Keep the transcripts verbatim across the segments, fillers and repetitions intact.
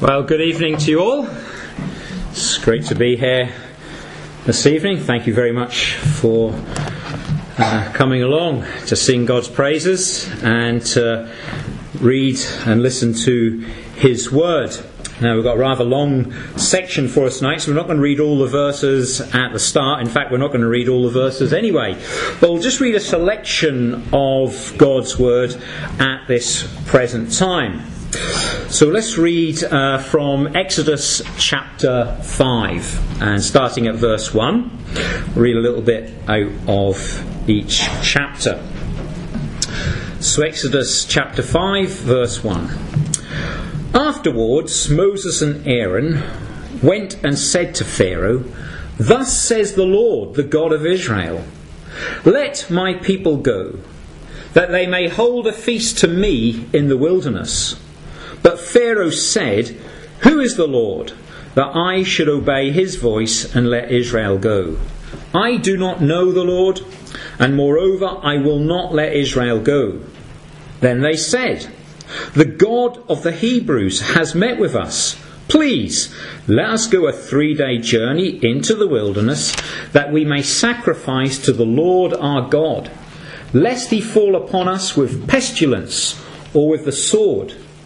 Well, good evening to you all. It's great to be here this evening. Thank you very much for uh, coming along to sing God's praises and to read and listen to His Word. Now, we've got a rather long section for us tonight, so we're not going to read all the verses at the start. In fact, we're not going to read all the verses anyway. But we'll just read a selection of God's Word at this present time. So let's read uh, from Exodus chapter five, and starting at verse one, read a little bit out of each chapter. So Exodus chapter five, verse one. Afterwards, Moses and Aaron went and said to Pharaoh, "Thus says the Lord, the God of Israel, let my people go, that they may hold a feast to me in the wilderness." But Pharaoh said, "Who is the Lord, that I should obey his voice and let Israel go? I do not know the Lord, and moreover I will not let Israel go." Then they said, "The God of the Hebrews has met with us. Please, let us go a three-day journey into the wilderness, that we may sacrifice to the Lord our God, lest he fall upon us with pestilence or with the sword."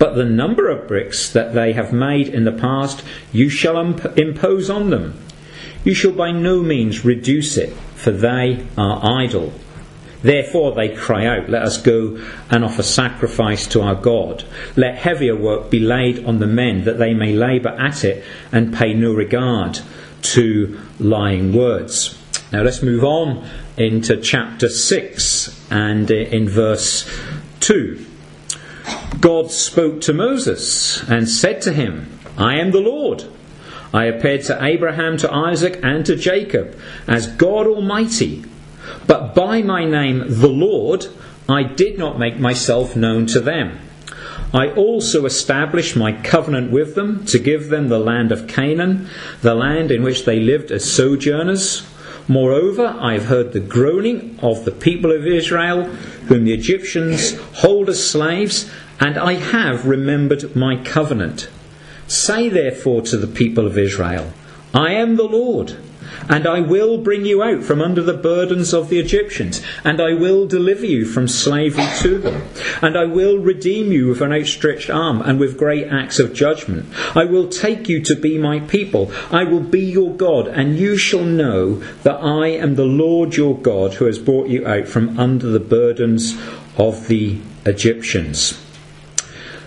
But the number of bricks that they have made in the past you shall imp- impose on them. You shall by no means reduce it, for they are idle." Therefore they cry out, "Let us go and offer sacrifice to our God. Let heavier work be laid on the men, that they may labour at it and pay no regard to lying words." Now let's move on into chapter six and in verse two. God spoke to Moses and said to him, "I am the Lord. I appeared to Abraham, to Isaac, and to Jacob as God Almighty. But by my name, the Lord, I did not make myself known to them. I also established my covenant with them to give them the land of Canaan, the land in which they lived as sojourners. Moreover, I have heard the groaning of the people of Israel, whom the Egyptians hold as slaves, and I have remembered my covenant. Say therefore to the people of Israel, I am the Lord, and I will bring you out from under the burdens of the Egyptians, and I will deliver you from slavery to them, and I will redeem you with an outstretched arm and with great acts of judgment. I will take you to be my people. I will be your God, and you shall know that I am the Lord your God, who has brought you out from under the burdens of the Egyptians."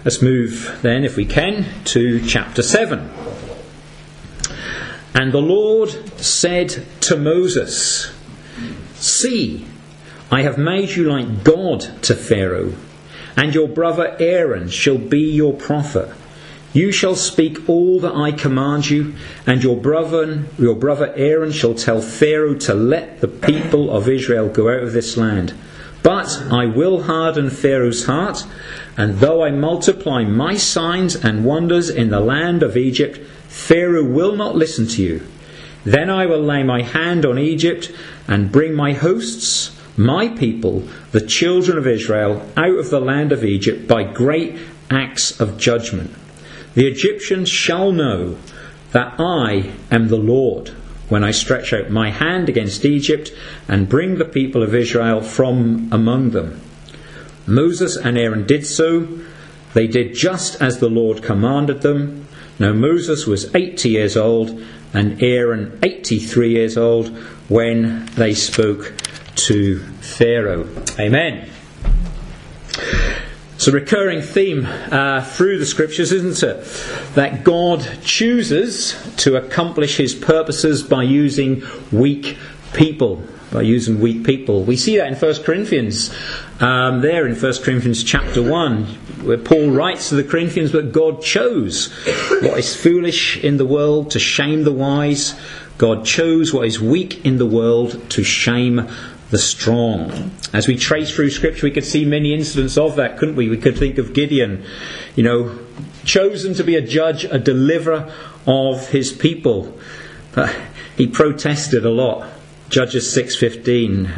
Let's move then, if we can, to chapter seven. And the Lord said to Moses, "See, I have made you like God to Pharaoh, and your brother Aaron shall be your prophet. You shall speak all that I command you, and your brother, your brother Aaron shall tell Pharaoh to let the people of Israel go out of this land. But I will harden Pharaoh's heart, and though I multiply my signs and wonders in the land of Egypt, Pharaoh will not listen to you. Then I will lay my hand on Egypt and bring my hosts, my people, the children of Israel, out of the land of Egypt by great acts of judgment. The Egyptians shall know that I am the Lord, when I stretch out my hand against Egypt and bring the people of Israel from among them." Moses and Aaron did so. They did just as the Lord commanded them. Now Moses was eighty years old and Aaron eighty-three years old when they spoke to Pharaoh. Amen. It's a recurring theme uh, through the scriptures, isn't it? That God chooses to accomplish his purposes by using weak people. by using weak people. We see that in First Corinthians, um, there in First Corinthians chapter one, where Paul writes to the Corinthians, but God chose what is foolish in the world to shame the wise. God chose what is weak in the world to shame the strong. As we trace through Scripture, we could see many incidents of that, couldn't we? We could think of Gideon, you know, chosen to be a judge, a deliverer of his people. But he protested a lot. Judges six fifteen.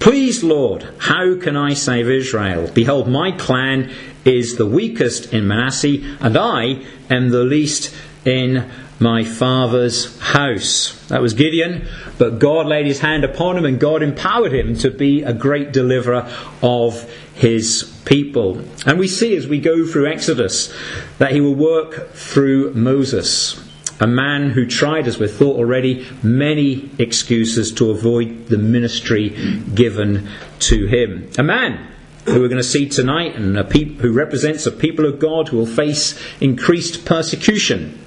Please, Lord, how can I save Israel? Behold, my clan is the weakest in Manasseh, and I am the least in my father's house. That was Gideon, but God laid his hand upon him and God empowered him to be a great deliverer of his people. And we see as we go through Exodus that he will work through Moses, a man who tried, as we've thought already, many excuses to avoid the ministry given to him. A man who we're going to see tonight and a pe- who represents a people of God who will face increased persecution,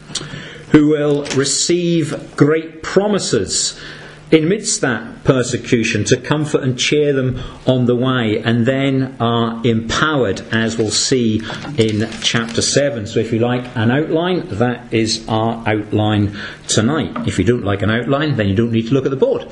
who will receive great promises amidst that persecution to comfort and cheer them on the way, and then are empowered, as we'll see in chapter seven. So if you like an outline, that is our outline tonight. If you don't like an outline, then you don't need to look at the board.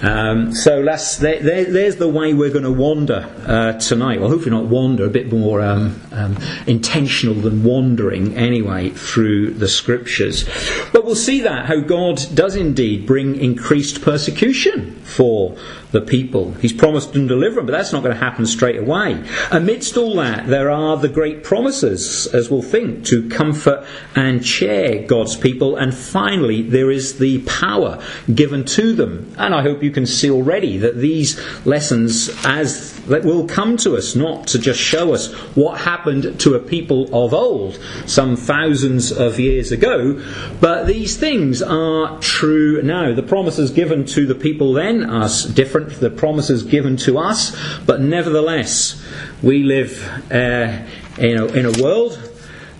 Um, so that's, there, there, there's the way we're going to wander uh, tonight. Well, hopefully not wander, a bit more um, um, intentional than wandering anyway through the Scriptures. But we'll see that, how God does indeed bring increased persecution for the people. He's promised and delivered them, but that's not going to happen straight away. Amidst all that, there are the great promises, as we'll think, to comfort and cheer God's people. And finally, there is the power given to them. And I hope you can see already that these lessons as that will come to us, not to just show us what happened to a people of old, some thousands of years ago, but these things are true now. The promises given to the people then are different from the promises given to us, but nevertheless we live uh, in, a, in a world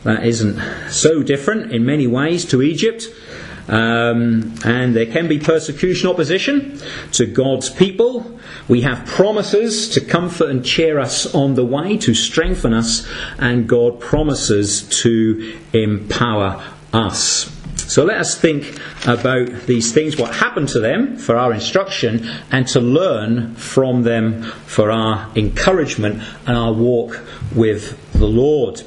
that isn't so different in many ways to Egypt, um, and there can be persecution, opposition to God's people. We have promises to comfort and cheer us on the way, to strengthen us, and God promises to empower us. So let us think about these things, what happened to them for our instruction, and to learn from them for our encouragement and our walk with the Lord.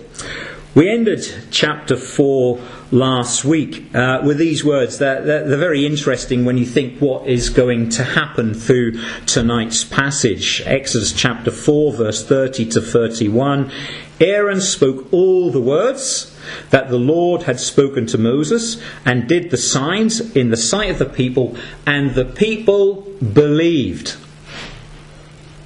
We ended chapter four last week uh, with these words. They're, they're, they're very interesting when you think what is going to happen through tonight's passage. Exodus chapter four, verse thirty to thirty-one. Aaron spoke all the words that the Lord had spoken to Moses, and did the signs in the sight of the people, and the people believed.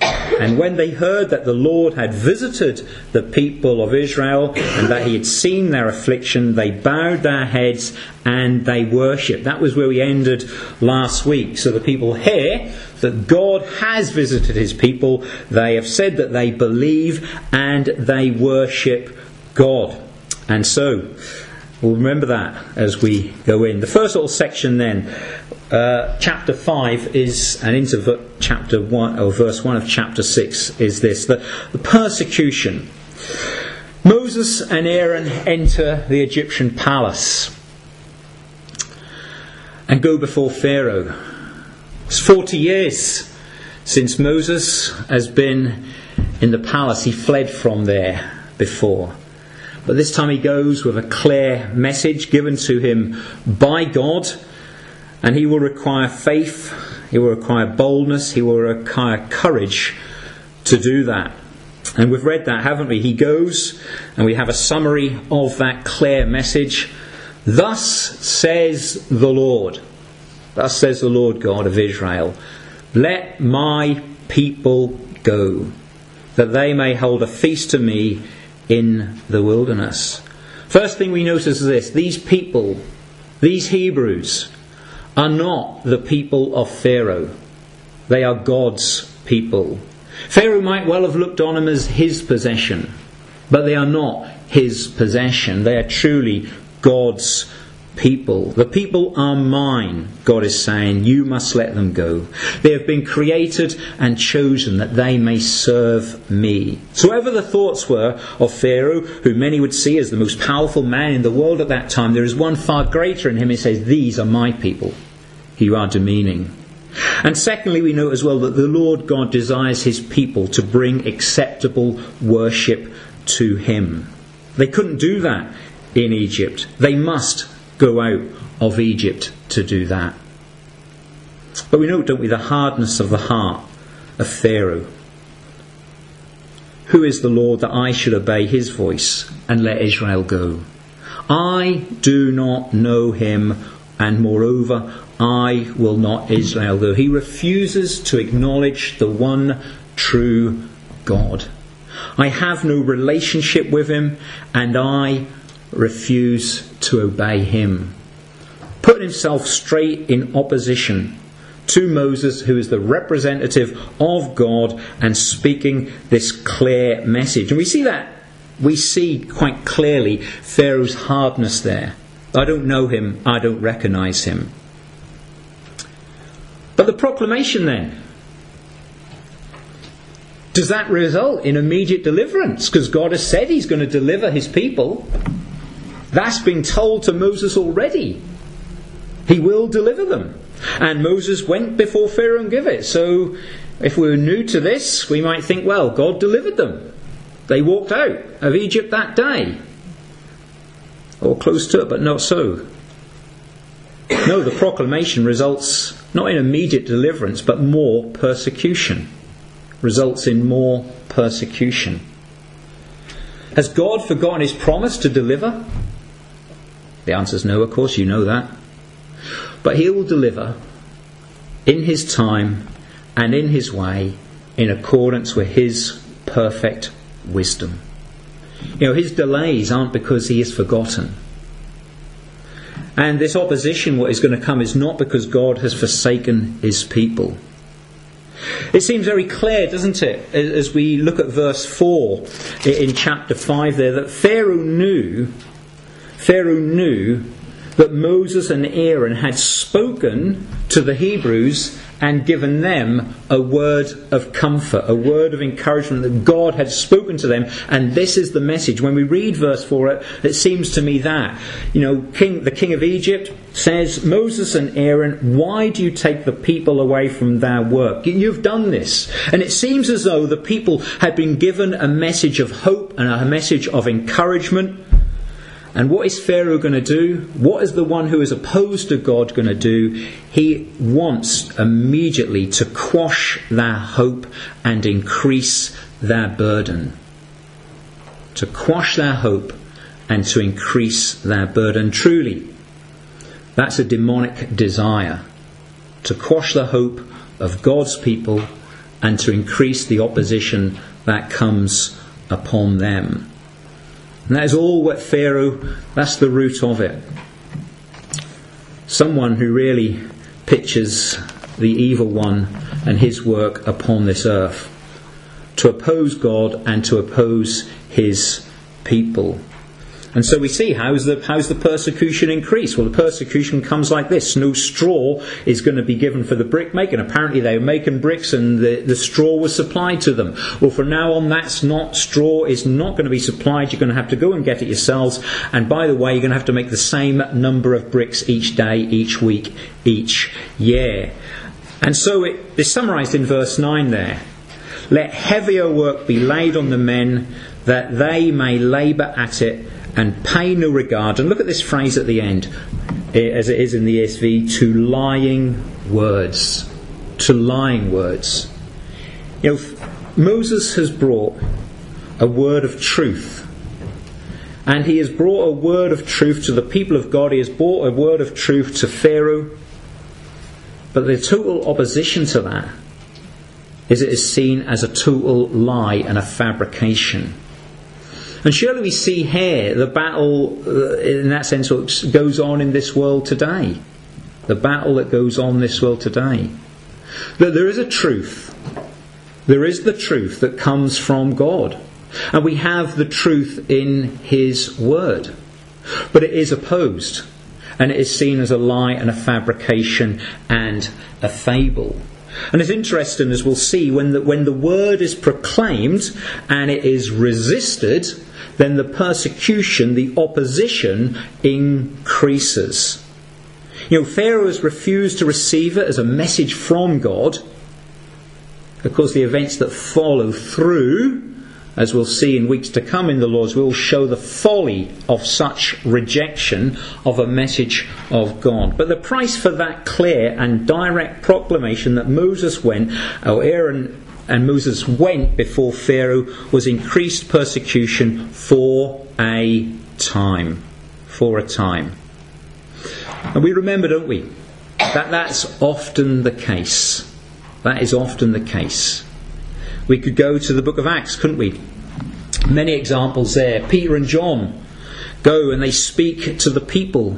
And when they heard that the Lord had visited the people of Israel, and that he had seen their affliction, they bowed their heads and they worshipped. That was where we ended last week. So the people hear that God has visited his people. They have said that they believe and they worship God. And so, we'll remember that as we go in. The first little section then, uh, chapter five is, and into chapter one, or verse one of chapter six, is this, the, the persecution. Moses and Aaron enter the Egyptian palace and go before Pharaoh. It's forty years since Moses has been in the palace. He fled from there before. But this time he goes with a clear message given to him by God, and he will require faith, he will require boldness, he will require courage to do that. And we've read that, haven't we? He goes, and we have a summary of that clear message. Thus says the Lord, thus says the Lord God of Israel, let my people go, that they may hold a feast to me in the wilderness. First thing we notice is this: these people, these Hebrews, are not the people of Pharaoh. They are God's people. Pharaoh might well have looked on them as his possession, but they are not his possession. They are truly God's people. The people are mine, God is saying. You must let them go. They have been created and chosen that they may serve me. So whatever the thoughts were of Pharaoh, who many would see as the most powerful man in the world at that time, there is one far greater in him. He says, these are my people. You are demeaning. And secondly, we know as well that the Lord God desires his people to bring acceptable worship to him. They couldn't do that in Egypt. They must go out of Egypt to do that. But we know, don't we, the hardness of the heart of Pharaoh. Who is the Lord that I should obey his voice and let Israel go? I do not know him, and moreover, I will not Israel go. He refuses to acknowledge the one true God. I have no relationship with him, and I refuse to obey him. Put himself straight in opposition to Moses, who is the representative of God and speaking this clear message. And we see that. We see quite clearly Pharaoh's hardness there. I don't know him, I don't recognize him. But the proclamation then, does that result in immediate deliverance? Because God has said he's going to deliver his people. That's been told to Moses already. He will deliver them. And Moses went before Pharaoh and gave it. So if we were new to this, we might think, well, God delivered them. They walked out of Egypt that day. Or close to it, but not so. No, the proclamation results not in immediate deliverance, but more persecution. Results in more persecution. Has God forgotten his promise to deliver? The answer is no, of course, you know that. But he will deliver in his time and in his way, in accordance with his perfect wisdom. You know, his delays aren't because he is forgotten. And this opposition, what is going to come, is not because God has forsaken his people. It seems very clear, doesn't it, as we look at verse four in chapter five there, that Pharaoh knew, Pharaoh knew that Moses and Aaron had spoken to the Hebrews and given them a word of comfort, a word of encouragement, that God had spoken to them, and this is the message. When we read verse four, it, it seems to me that, you know, king, the king of Egypt says, Moses and Aaron, why do you take the people away from their work? You've done this. And it seems as though the people had been given a message of hope and a message of encouragement. And what is Pharaoh going to do? What is the one who is opposed to God going to do? He wants immediately to quash their hope and increase their burden. To quash their hope and to increase their burden. Truly, that's a demonic desire. To quash the hope of God's people and to increase the opposition that comes upon them. And that is all what Pharaoh, that's the root of it. Someone who really pictures the evil one and his work upon this earth. To oppose God and to oppose his people. And so we see, how's the, how's the persecution increased? Well, the persecution comes like this. No straw is going to be given for the brickmaking. Apparently they were making bricks and the, the straw was supplied to them. Well, from now on, that's not, straw is not going to be supplied. You're going to have to go and get it yourselves. And by the way, you're going to have to make the same number of bricks each day, each week, each year. And so it is summarized in verse nine there. Let heavier work be laid on the men, that they may labour at it, and pay no regard. And look at this phrase at the end, as it is in the E S V, to lying words. To lying words. You know, Moses has brought a word of truth. And he has brought a word of truth to the people of God. He has brought a word of truth to Pharaoh. But the total opposition to that is it is seen as a total lie and a fabrication. And surely we see here the battle, in that sense, what goes on in this world today. The battle that goes on in this world today. That there is a truth. There is the truth that comes from God. And we have the truth in his word. But it is opposed. and it is seen as a lie and a fabrication and a fable. And it's interesting, as we'll see, when the, when the word is proclaimed and it is resisted, then the persecution, the opposition increases. You know, Pharaoh has refused to receive it as a message from God. Of course, the events that follow through, as we'll see in weeks to come in the Lord's will, show the folly of such rejection of a message of God. But the price for that clear and direct proclamation that Moses went, or Aaron and Moses went before Pharaoh, was increased persecution for a time. For a time. And we remember, don't we, that that's often the case. That is often the case. We could go to the book of Acts, couldn't we? Many examples there. Peter and John go and they speak to the people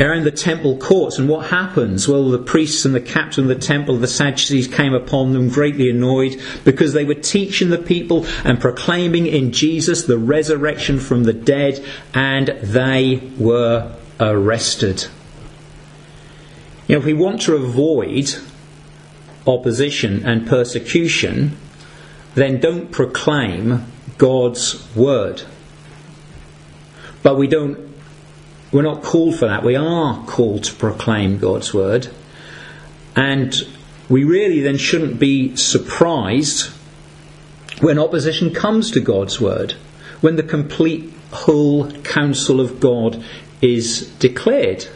around the temple courts. And what happens? Well, the priests and the captain of the temple, the Sadducees, came upon them greatly annoyed because they were teaching the people and proclaiming in Jesus the resurrection from the dead, and they were arrested. You know, if we want to avoid opposition and persecution, then don't proclaim God's word. But we don't, we're not called for that. We are called to proclaim God's word. And we really then shouldn't be surprised when opposition comes to God's word, when the complete whole counsel of God is declared.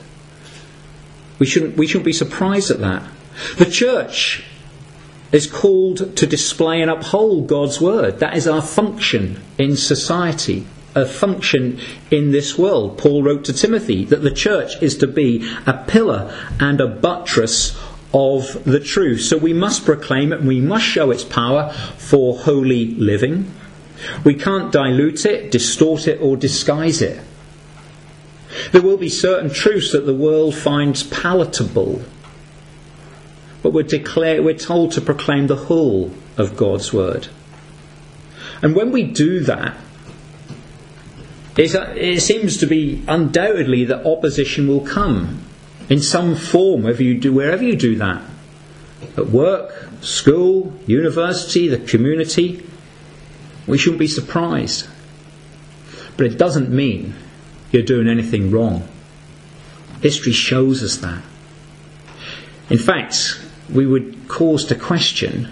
We shouldn't, we shouldn't be surprised at that. The church is called to display and uphold God's word. That is our function in society, a function in this world. Paul wrote to Timothy that the church is to be a pillar and a buttress of the truth. So we must proclaim it and we must show its power for holy living. We can't dilute it, distort it, or disguise it. There will be certain truths that the world finds palatable, but we're, declare, we're told to proclaim the whole of God's word. And when we do that, it's, it seems to be undoubtedly that opposition will come in some form if you do, wherever you do that. At work, school, university, the community. We shouldn't be surprised. But it doesn't mean you're doing anything wrong. History shows us that. In fact, we would cause to question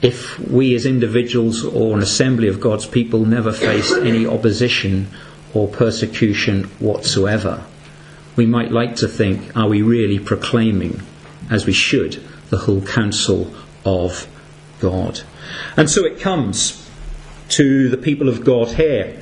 if we as individuals or an assembly of God's people never faced any opposition or persecution whatsoever. We might like to think, are we really proclaiming, as we should, the whole counsel of God? And so it comes to the people of God here,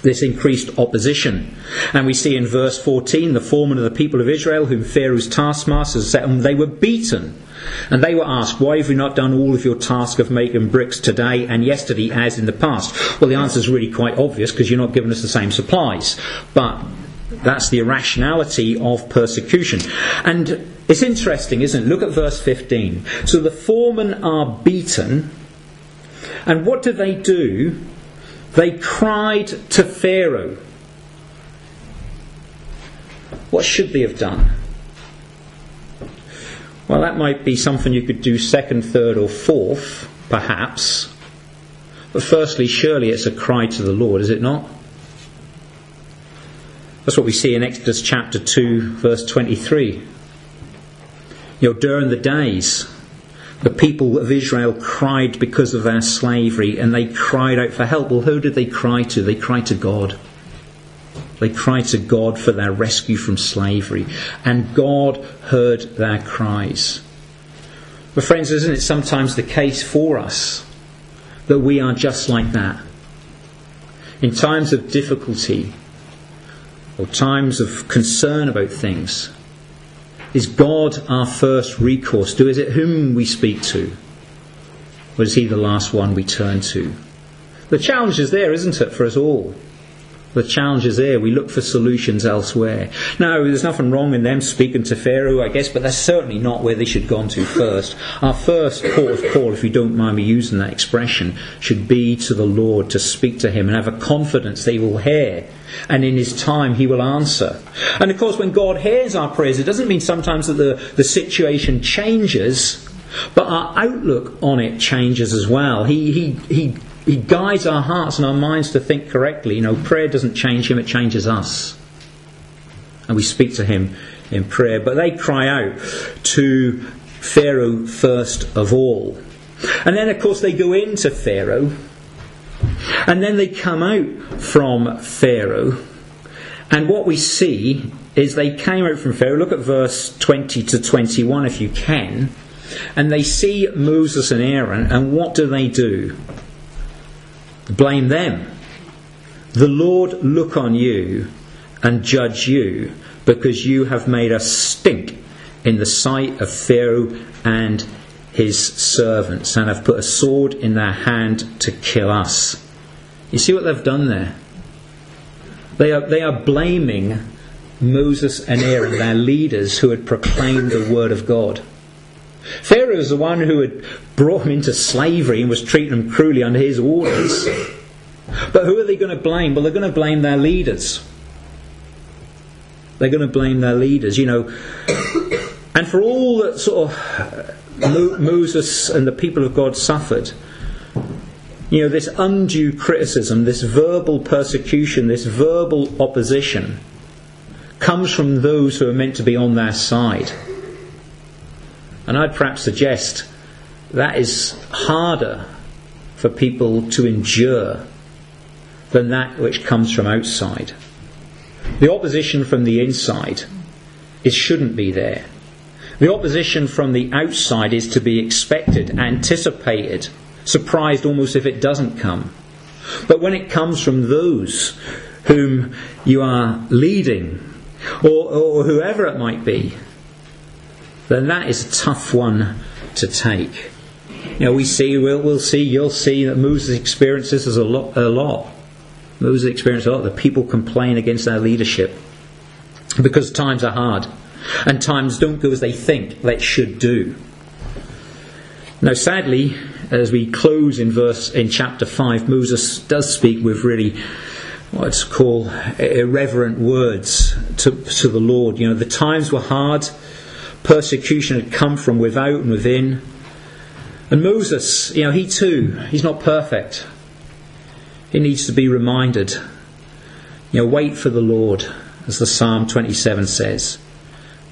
this increased opposition. And we see in verse fourteen, the foreman of the people of Israel, whom Pharaoh's taskmasters set them, they were beaten. And they were asked, why have you not done all of your task of making bricks today and yesterday as in the past? Well, the answer is really quite obvious, because you're not giving us the same supplies. But that's the irrationality of persecution. And it's interesting, isn't it? Look at verse fifteen. So the foremen are beaten. And what do they do? They cried to Pharaoh. What should they have done? Well, that might be something you could do second, third, or fourth, perhaps. But firstly, surely it's a cry to the Lord, is it not? That's what we see in Exodus chapter two, verse twenty-three. You know, during the days, the people of Israel cried because of their slavery, and they cried out for help. Well, who did they cry to? They cried to God. They cried to God for their rescue from slavery. And God heard their cries. But friends, isn't it sometimes the case for us that we are just like that? In times of difficulty or times of concern about things, is God our first recourse? Do is it whom we speak to? Or is he the last one we turn to? The challenge is there, isn't it, for us all? The challenge is there. We look for solutions elsewhere. Now, there's nothing wrong in them speaking to Pharaoh, I guess, but that's certainly not where they should have gone to first. Our first port of call, if you don't mind me using that expression, should be to the Lord, to speak to him and have a confidence they will hear. And in his time he will answer. And of course, when God hears our prayers, it doesn't mean sometimes that the, the situation changes, but our outlook on it changes as well. He he he He guides our hearts and our minds to think correctly. You know, prayer doesn't change him, it changes us. And we speak to him in prayer. But they cry out to Pharaoh first of all. And then, of course, they go into Pharaoh. And then they come out from Pharaoh. And what we see is they came out from Pharaoh. Look at verse twenty to twenty-one if you can. And they see Moses and Aaron. And what do they do? Blame them. The Lord look on you and judge you, because you have made us stink in the sight of Pharaoh and his servants, and have put a sword in their hand to kill us. You see what they've done there? They are, they are blaming Moses and Aaron, their leaders who had proclaimed the word of God. Pharaoh was the one who had brought him into slavery and was treating him cruelly under his orders. But who are they going to blame? Well, they're going to blame their leaders. They're going to blame their leaders, you know. And for all that sort of Moses and the people of God suffered, you know, this undue criticism, this verbal persecution, this verbal opposition comes from those who are meant to be on their side. And I'd perhaps suggest that is harder for people to endure than that which comes from outside. The opposition from the inside, it shouldn't be there. The opposition from the outside is to be expected, anticipated, surprised almost if it doesn't come. But when it comes from those whom you are leading, or, or whoever it might be, then that is a tough one to take. You know, we see, we'll, we'll see, you'll see that Moses experiences this a lot, a lot. Moses experiences a lot. The people complain against their leadership because times are hard and times don't go as they think they should do. Now, sadly, as we close in verse in chapter five, Moses does speak with really what it's called irreverent words to to the Lord. You know, the times were hard. Persecution had come from without and within. And Moses, you know, he too, he's not perfect. He needs to be reminded. You know, wait for the Lord, as the Psalm twenty-seven says.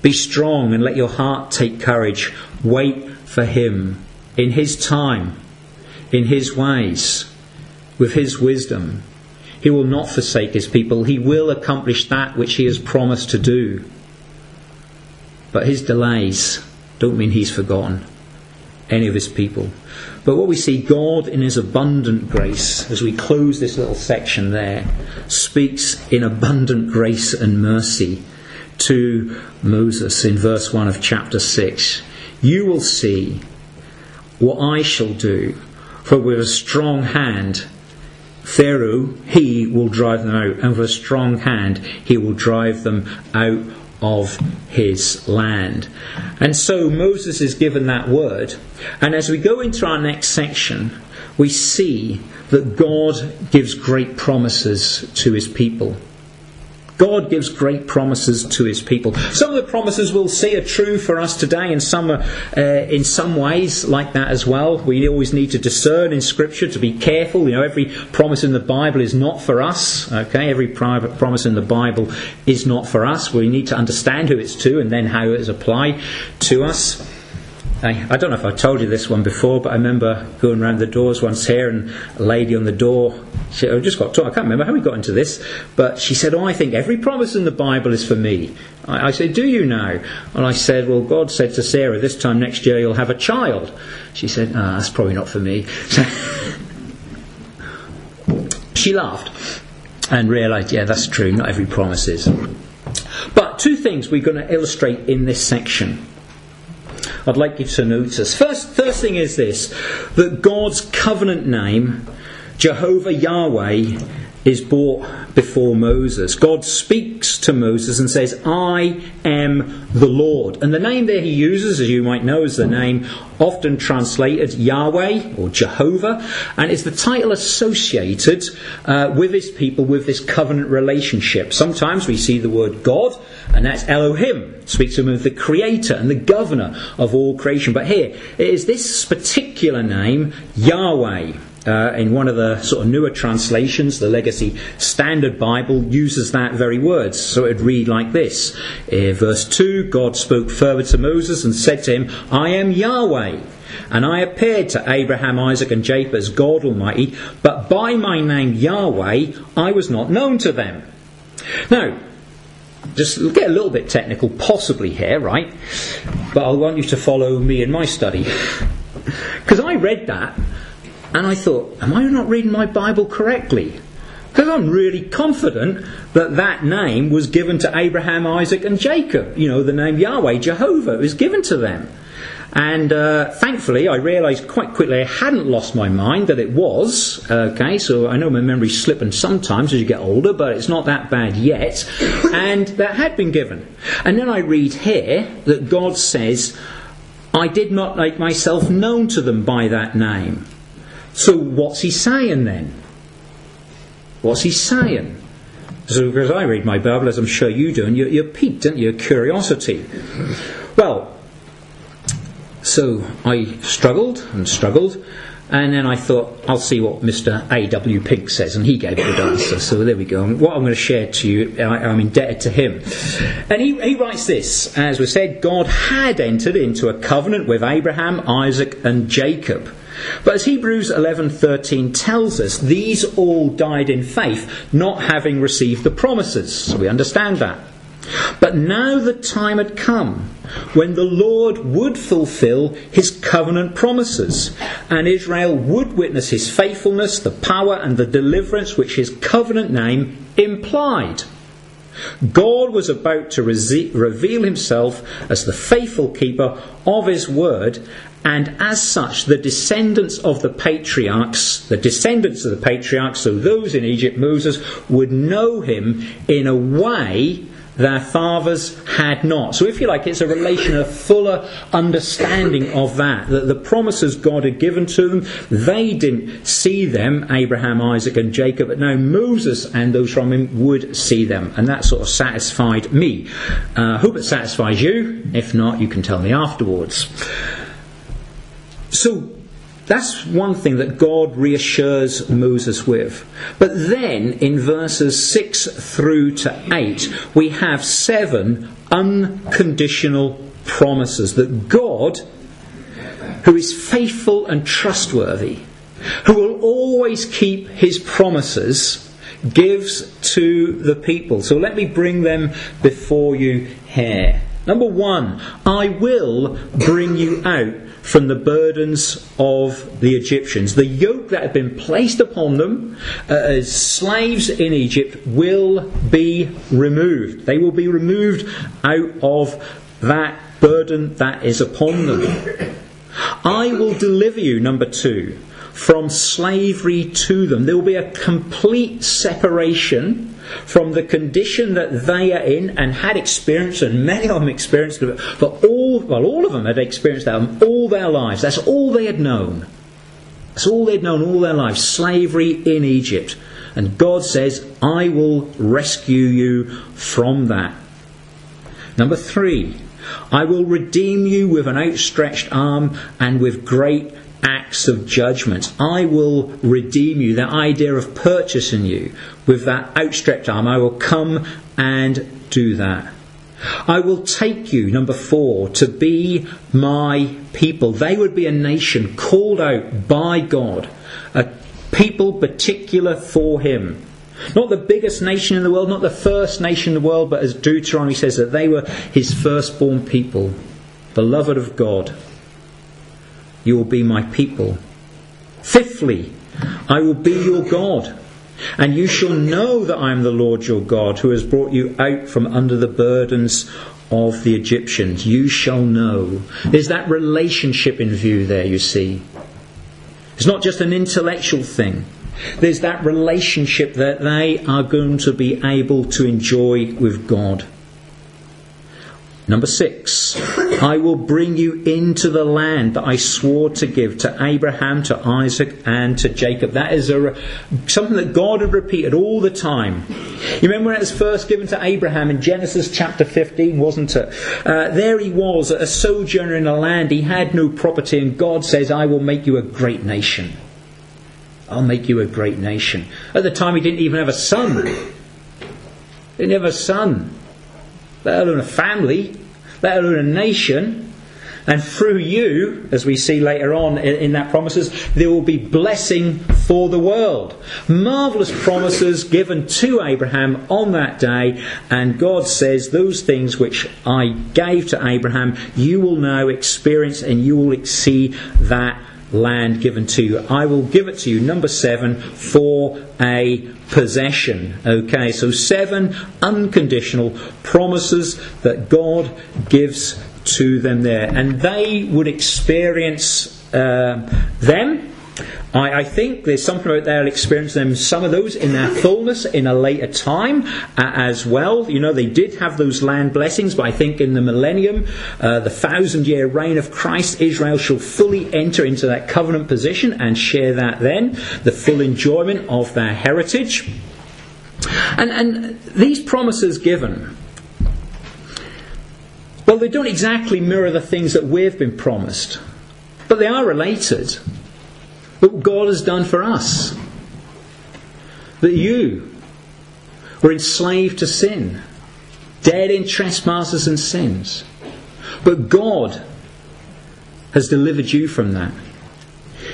Be strong and let your heart take courage. Wait for him in his time, in his ways, with his wisdom. He will not forsake his people. He will accomplish that which he has promised to do. But his delays don't mean he's forgotten any of his people. But what we see, God in his abundant grace, as we close this little section there, speaks in abundant grace and mercy to Moses in verse one of chapter six. You will see what I shall do, for with a strong hand Pharaoh, he will drive them out, and with a strong hand he will drive them out of his land. And so Moses is given that word, and as we go into our next section, we see that God gives great promises to his people. God gives great promises to his people. Some of the promises we'll see are true for us today, and some are, uh, in some ways like that as well. We always need to discern in Scripture, to be careful. You know, every promise in the Bible is not for us. Okay, every private promise in the Bible is not for us. We need to understand who it's to and then how it is applied to us. I don't know if I told you this one before, but I remember going round the doors once here, and a lady on the door, she I just got talking, I can't remember how we got into this, but she said, oh, I think every promise in the Bible is for me. I, I said, do you now? And I said, well, God said to Sarah, this time next year you'll have a child. She said, ah, oh, that's probably not for me. She laughed and realised, yeah, that's true, not every promise is. But two things we're going to illustrate in this section. I'd like you to notice. First, first thing is this, that God's covenant name, Jehovah Yahweh, is brought before Moses. God speaks to Moses and says, I am the Lord. And the name there he uses, as you might know, is the name often translated Yahweh or Jehovah, and it's the title associated uh, with his people, with this covenant relationship. Sometimes we see the word God, and that's Elohim. It speaks to him of the creator and the governor of all creation. But here, it is this particular name, Yahweh. Uh, in one of the sort of newer translations, the Legacy Standard Bible uses that very word. So it would read like this. Uh, verse two, God spoke further to Moses and said to him, I am Yahweh, and I appeared to Abraham, Isaac and Jacob as God Almighty, but by my name Yahweh I was not known to them. Now, just get a little bit technical possibly here, right? But I want you to follow me in my study. Because I read that, and I thought, am I not reading my Bible correctly? Because I'm really confident that that name was given to Abraham, Isaac and Jacob. You know, the name Yahweh, Jehovah, was given to them. And uh, thankfully I realised quite quickly I hadn't lost my mind that it was. Okay, so I know my memory's slipping sometimes as you get older, but it's not that bad yet. And that had been given. And then I read here that God says, I did not make myself known to them by that name. So what's he saying then? What's he saying? So because I read my Bible, as I'm sure you do, and you're, you're piqued, don't you? Your curiosity. Well, so I struggled and struggled, and then I thought, I'll see what Mister A W Pink says, and he gave a good answer. So there we go. And what I'm going to share to you, I, I'm indebted to him. And he, he writes this, as we said, God had entered into a covenant with Abraham, Isaac, and Jacob. But as Hebrews eleven thirteen tells us, these all died in faith, not having received the promises. So we understand that. But now the time had come when the Lord would fulfill his covenant promises, and Israel would witness his faithfulness, the power and the deliverance which his covenant name implied. God was about to re- reveal himself as the faithful keeper of his word, and as such the descendants of the patriarchs, the descendants of the patriarchs, so those in Egypt, Moses, would know him in a way their fathers had not. So if you like, it's a relation, a fuller understanding of that, that the promises God had given to them, they didn't see them, Abraham, Isaac and Jacob, but now Moses and those from him would see them, and that sort of satisfied me. I uh, hope it satisfies you. If not, you can tell me afterwards. So that's one thing that God reassures Moses with. But then in verses six through to eight, we have seven unconditional promises that God, who is faithful and trustworthy, who will always keep his promises, gives to the people. So let me bring them before you here. Number one, I will bring you out from the burdens of the Egyptians. The yoke that had been placed upon them uh, as slaves in Egypt will be removed. They will be removed out of that burden that is upon them. I will deliver you, number two, from slavery to them. There will be a complete separation from the condition that they are in and had experienced, and many of them experienced it, but all, well, all of them had experienced that all their lives. That's all they had known. That's all they'd known all their lives, slavery in Egypt. And God says, I will rescue you from that. Number three, I will redeem you with an outstretched arm and with great acts of judgment. I will redeem you. That idea of purchasing you with that outstretched arm. I will come and do that. I will take you, number four, to be my people. They would be a nation called out by God, a people particular for him. Not the biggest nation in the world, not the first nation in the world, but as Deuteronomy says, that they were his firstborn people, beloved of God. You will be my people. Fifthly, I will be your God, and you shall know that I am the Lord your God, who has brought you out from under the burdens of the Egyptians. You shall know. There's that relationship in view there, you see. It's not just an intellectual thing. There's that relationship that they are going to be able to enjoy with God. Number six, I will bring you into the land that I swore to give to Abraham, to Isaac, and to Jacob. That is a re- something that God had repeated all the time. You remember when it was first given to Abraham in Genesis chapter fifteen, wasn't it? Uh, there he was, a sojourner in a land. He had no property, and God says, I will make you a great nation. I'll make you a great nation. At the time, he didn't even have a son. He didn't have a son. Let alone a family, let alone a nation. And through you, as we see later on in, in that promises, there will be blessing for the world. Marvellous promises given to Abraham on that day. And God says, those things which I gave to Abraham, you will now experience and you will exceed that land given to you. I will give it to you, number seven, for a possession. Okay, so seven unconditional promises that God gives to them there. And they would experience uh, them. I, I think there's something about they'll experience them, some of those in their fullness in a later time uh, as well. You know, they did have those land blessings, but I think in the millennium, uh, the thousand year reign of Christ, Israel shall fully enter into that covenant position and share that then, the full enjoyment of their heritage. And, and these promises given, well, they don't exactly mirror the things that we've been promised, but they are related. What God has done for us. That you were enslaved to sin, dead in trespasses and sins. But God has delivered you from that.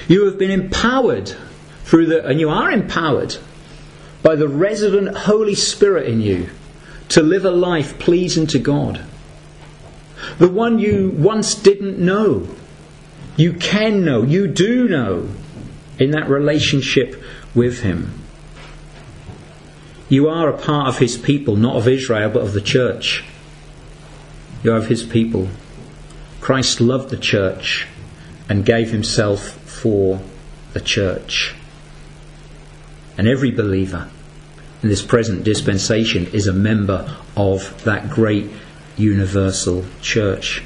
You have been empowered through the, and you are empowered by the resident Holy Spirit in you to live a life pleasing to God. The one you once didn't know, you can know, you do know. In that relationship with him. You are a part of his people, not of Israel, but of the church. You are of his people. Christ loved the church and gave himself for the church. And every believer in this present dispensation is a member of that great universal church.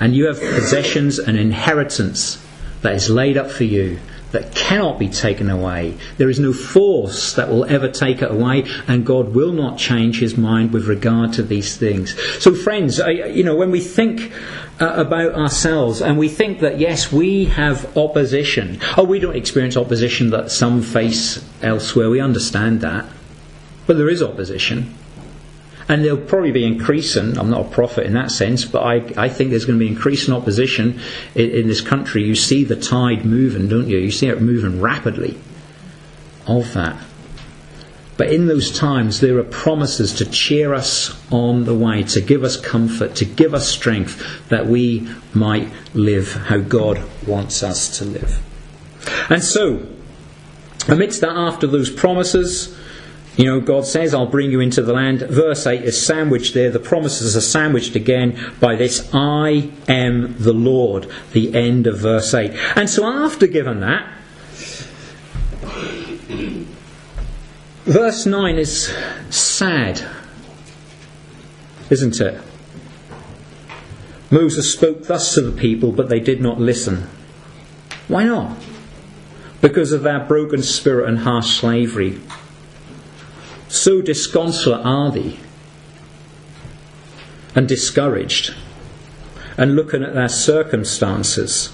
And you have possessions and inheritance that is laid up for you, that cannot be taken away. There is no force that will ever take it away, and God will not change his mind with regard to these things. So friends, I, you know, when we think uh, about ourselves, and we think that, yes, we have opposition. Oh, we don't experience opposition that some face elsewhere. We understand that. But there is opposition. And there'll probably be increasing, I'm not a prophet in that sense, but I, I think there's going to be increasing opposition in, in this country. You see the tide moving, don't you? You see it moving rapidly of that. But in those times, there are promises to cheer us on the way, to give us comfort, to give us strength, that we might live how God wants us to live. And so, amidst that, after those promises, you know, God says, I'll bring you into the land. Verse eight is sandwiched there. The promises are sandwiched again by this, I am the Lord, the end of verse eight. And so after given that, verse nine is sad, isn't it? Moses spoke thus to the people, but they did not listen. Why not? Because of their broken spirit and harsh slavery. So disconsolate are they, and discouraged, and looking at their circumstances,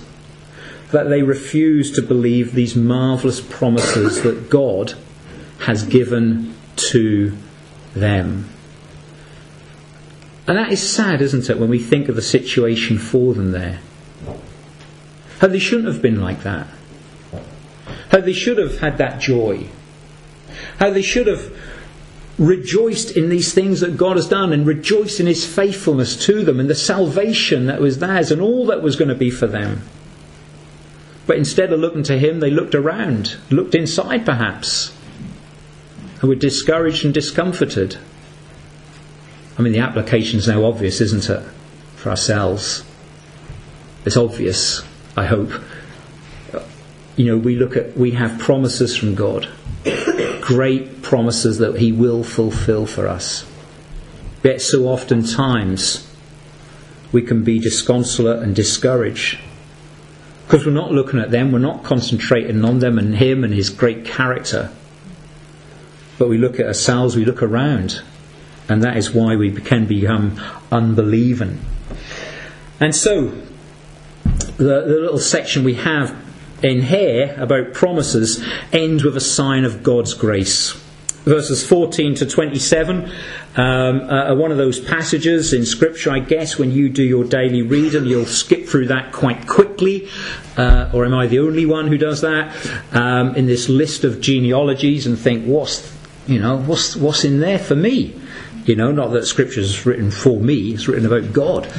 that they refuse to believe these marvellous promises that God has given to them. And that is sad, isn't it, when we think of the situation for them there? How they shouldn't have been like that. How they should have had that joy. How they should have rejoiced in these things that God has done, and rejoiced in his faithfulness to them, and the salvation that was theirs, and all that was going to be for them. But instead of looking to him, they looked around, looked inside perhaps, and were discouraged and discomforted. I mean, the application is now obvious, isn't it, for ourselves? It's obvious, I hope. you know, we look at, we have promises from God, great promises that He will fulfill for us. Yet so oftentimes we can be disconsolate and discouraged because we're not looking at them, we're not concentrating on them and Him and His great character, but we look at ourselves, we look around, and that is why we can become unbelieving. And so the, the little section we have in here about promises ends with a sign of God's grace. Verses fourteen to twenty-seven um, are one of those passages in Scripture, I guess, when you do your daily reading, you'll skip through that quite quickly. Uh, or am I the only one who does that? Um, in this list of genealogies, and think, what's you know, what's what's in there for me? You know, not that Scripture is written for me; it's written about God.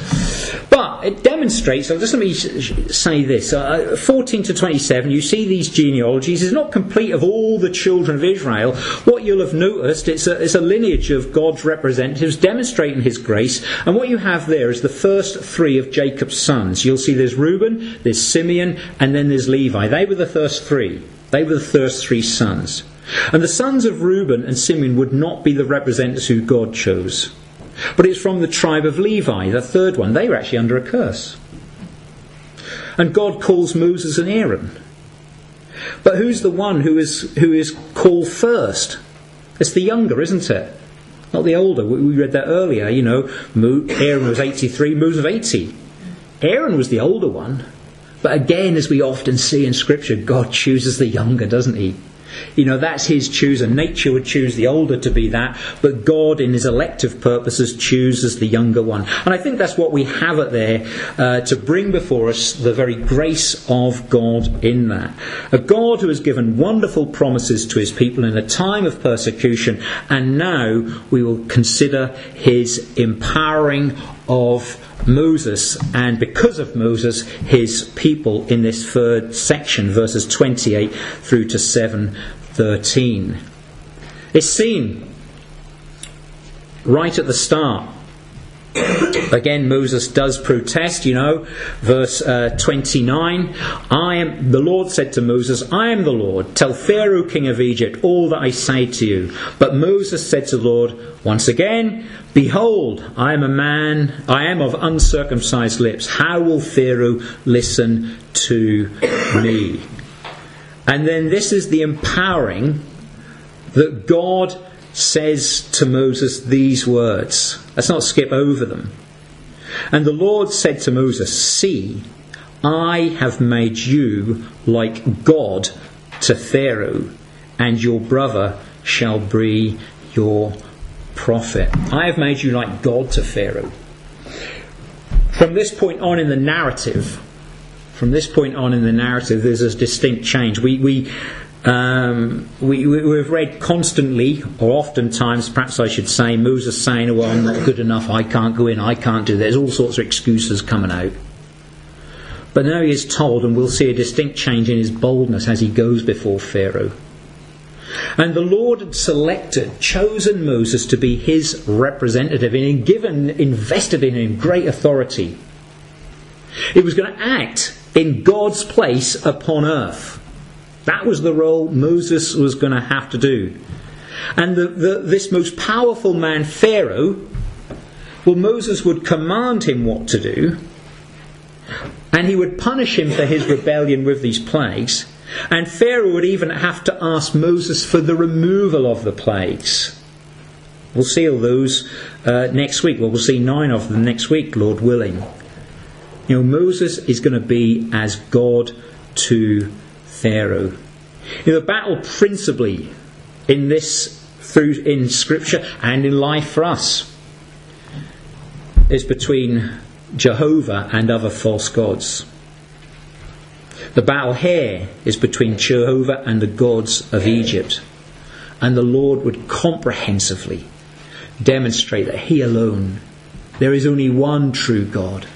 But it demonstrates. So just let me say this: uh, fourteen to twenty-seven. You see these genealogies. It's not complete of all the children of Israel. What you'll have noticed, it's a, it's a lineage of God's representatives demonstrating His grace. And what you have there is the first three of Jacob's sons. You'll see there's Reuben, there's Simeon, and then there's Levi. They were the first three. They were the first three sons. And the sons of Reuben and Simeon would not be the representatives who God chose. But it's from the tribe of Levi, the third one. They were actually under a curse. And God calls Moses and Aaron. But who's the one who is who is called first? It's the younger, isn't it? Not the older. We read that earlier, you know. Aaron was eighty-three, Moses was eighty. Aaron was the older one. But again, as we often see in Scripture, God chooses the younger, doesn't He? You know, that's His chooser. Nature would choose the older to be that, but God in His elective purposes chooses the younger one. And I think that's what we have it there uh, to bring before us the very grace of God in that. A God who has given wonderful promises to His people in a time of persecution, and now we will consider His empowering of Moses, and because of Moses, His people in this third section, verses twenty-eight through to seven thirteen. It's seen right at the start. Again, Moses does protest, you know, verse uh, twenty-nine. I am the Lord said to Moses, I am the Lord. Tell Pharaoh, king of Egypt, all that I say to you. But Moses said to the Lord, once again, behold, I am a man, I am of uncircumcised lips. How will Pharaoh listen to me? And then this is the empowering that God says to Moses these words. Let's not skip over them. And the Lord said to Moses, see, I have made you like God to Pharaoh, and your brother shall be your prophet. I have made you like God to Pharaoh. From this point on in the narrative, from this point on in the narrative, there's a distinct change. We... we Um, we, we, we've read constantly, or oftentimes, perhaps I should say, Moses saying, well, I'm not good enough, I can't go in, I can't do this. There's all sorts of excuses coming out. But now he is told, and we'll see a distinct change in his boldness as he goes before Pharaoh. And the Lord had selected, chosen Moses to be His representative, and had given, invested in him great authority. He was going to act in God's place upon earth. That was the role Moses was going to have to do. And the, the, this most powerful man, Pharaoh, well, Moses would command him what to do, and he would punish him for his rebellion with these plagues, and Pharaoh would even have to ask Moses for the removal of the plagues. We'll see all those uh, next week. Well, we'll see nine of them next week, Lord willing. You know, Moses is going to be as God to Pharaoh. You know, the battle principally in this, through in Scripture and in life for us, is between Jehovah and other false gods. The battle here is between Jehovah and the gods of Egypt, and the Lord would comprehensively demonstrate that He alone, there is only one true God,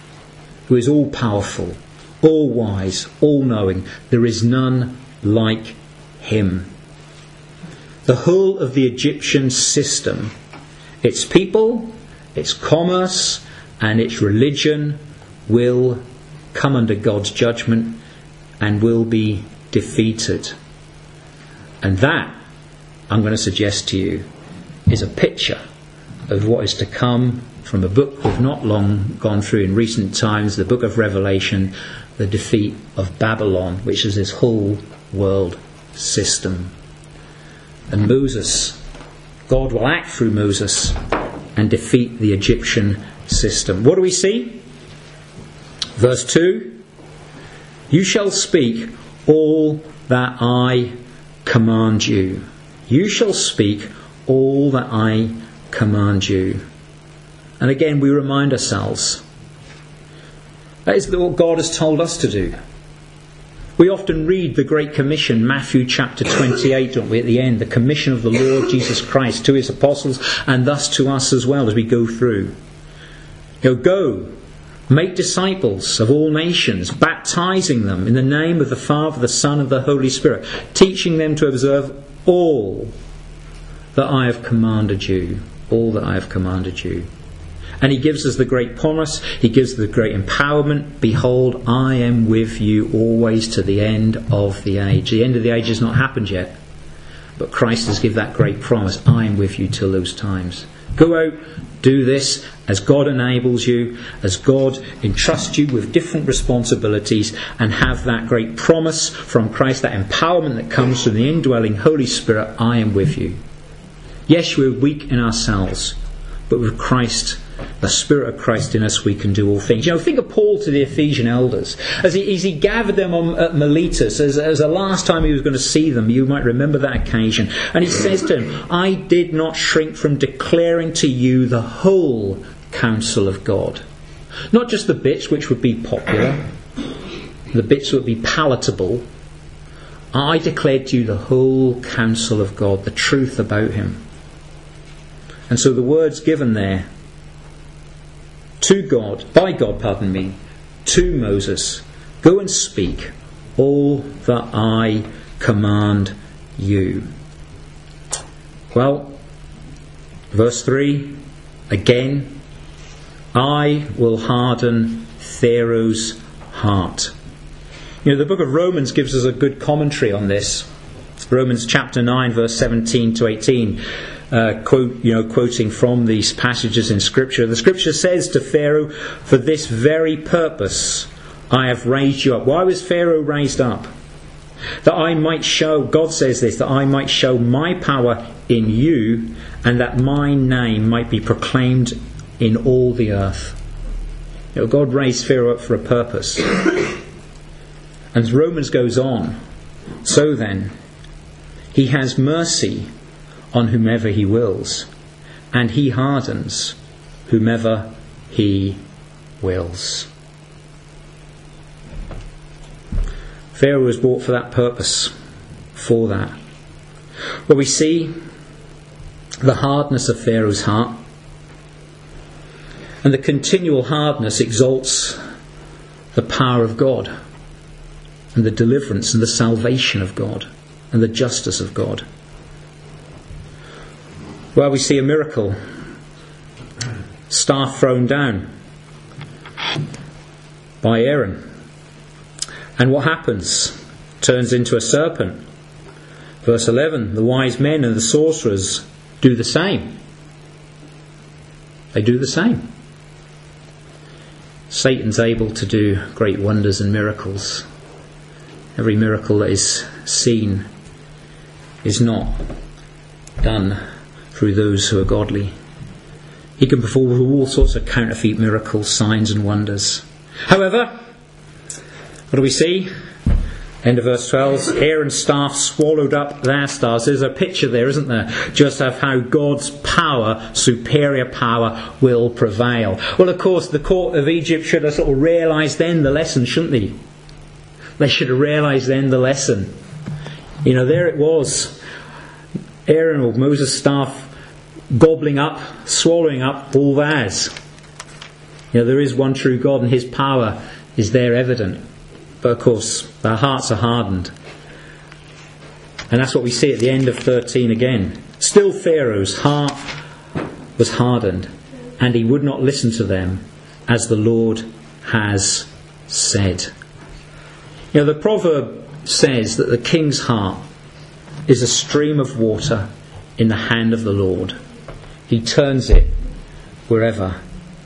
who is all powerful, all wise, all knowing. There is none like Him. The whole of the Egyptian system, its people, its commerce, and its religion will come under God's judgment and will be defeated. And that, I'm going to suggest to you, is a picture of what is to come from a book we've not long gone through in recent times, the book of Revelation, the defeat of Babylon, which is this whole world system. And Moses, God will act through Moses and defeat the Egyptian system. What do we see? Verse two, you shall speak all that I command you. You shall speak all that I command you. And again, we remind ourselves that is what God has told us to do. We often read the Great Commission, Matthew chapter twenty-eight, don't we, at the end, the commission of the Lord Jesus Christ to his apostles and thus to us as well as we go through. You know, go, make disciples of all nations, baptizing them in the name of the Father, the Son, and the Holy Spirit, teaching them to observe all that I have commanded you, all that I have commanded you. And he gives us the great promise, he gives the great empowerment, behold, I am with you always to the end of the age. The end of the age has not happened yet, but Christ has given that great promise, I am with you till those times. Go out, do this as God enables you, as God entrusts you with different responsibilities, and have that great promise from Christ, that empowerment that comes from the indwelling Holy Spirit, I am with you. Yes, we're weak in ourselves, but with Christ, the Spirit of Christ in us, we can do all things. You know, think of Paul to the Ephesian elders. As he, as he gathered them on, at Miletus, as, as the last time he was going to see them, you might remember that occasion. And he says to him, I did not shrink from declaring to you the whole counsel of God. Not just the bits which would be popular, the bits would be palatable. I declared to you the whole counsel of God, the truth about him. And so the words given there to God, by God, pardon me, to Moses, go and speak all that I command you. Well, verse three, again, I will harden Pharaoh's heart. You know, the book of Romans gives us a good commentary on this. Romans chapter nine, verse seventeen to eighteen. Uh, quote, you know, quoting from these passages in Scripture. The Scripture says to Pharaoh, for this very purpose I have raised you up. Why was Pharaoh raised up? That I might show, God says this, that I might show my power in you and that my name might be proclaimed in all the earth. You know, God raised Pharaoh up for a purpose. And as Romans goes on, so then, he has mercy on whomever he wills, and he hardens whomever he wills. Pharaoh was brought for that purpose, for that. Well, we see the hardness of Pharaoh's heart, and the continual hardness exalts the power of God, and the deliverance and the salvation of God, and the justice of God. Well, we see a miracle. Staff thrown down by Aaron. And what happens? Turns into a serpent. Verse eleven, the wise men and the sorcerers do the same. They do the same. Satan's able to do great wonders and miracles. Every miracle that is seen is not done through those who are godly. He can perform all sorts of counterfeit miracles, signs and wonders. However, what do we see? End of verse twelve. Aaron's staff swallowed up their stars. There's a picture there, isn't there? Just of how God's power, superior power, will prevail. Well, of course, the court of Egypt should have sort of realised then the lesson, shouldn't they? They should have realised then the lesson. You know, there it was. Aaron or Moses' staff gobbling up, swallowing up all theirs. You know, there is one true God and his power is there evident. But of course, their hearts are hardened. And that's what we see at the end of thirteen again. Still Pharaoh's heart was hardened, and he would not listen to them, as the Lord has said. You know, the proverb says that the king's heart is a stream of water in the hand of the Lord. He turns it wherever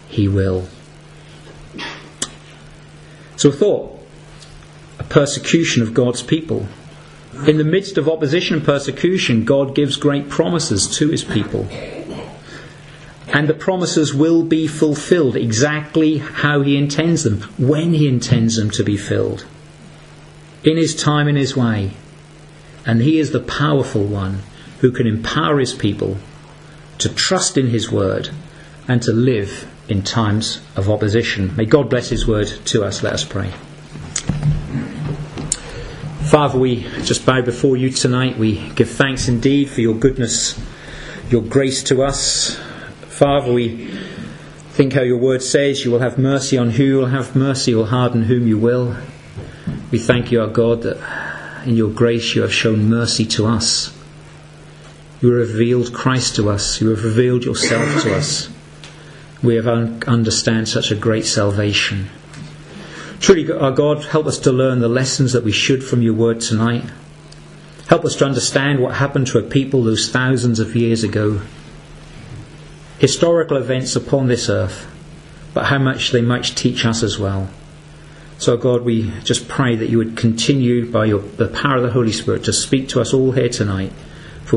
he will. So a thought, a persecution of God's people. In the midst of opposition and persecution, God gives great promises to his people. And the promises will be fulfilled exactly how he intends them, when he intends them to be filled. In his time, in his way. And he is the powerful one who can empower his people to trust in his word and to live in times of opposition. May God bless his word to us. Let us pray. Father, we just bow before you tonight. We give thanks indeed for your goodness, your grace to us. Father, we think how your word says you will have mercy on who you will have mercy, you will harden whom you will. We thank you, our God, that in your grace you have shown mercy to us. You have revealed Christ to us. You have revealed yourself to us. We have un- understand such a great salvation. Truly, our God, help us to learn the lessons that we should from your word tonight. Help us to understand what happened to a people those thousands of years ago. Historical events upon this earth, but how much they might teach us as well. So, God, we just pray that you would continue by your, the power of the Holy Spirit to speak to us all here tonight, for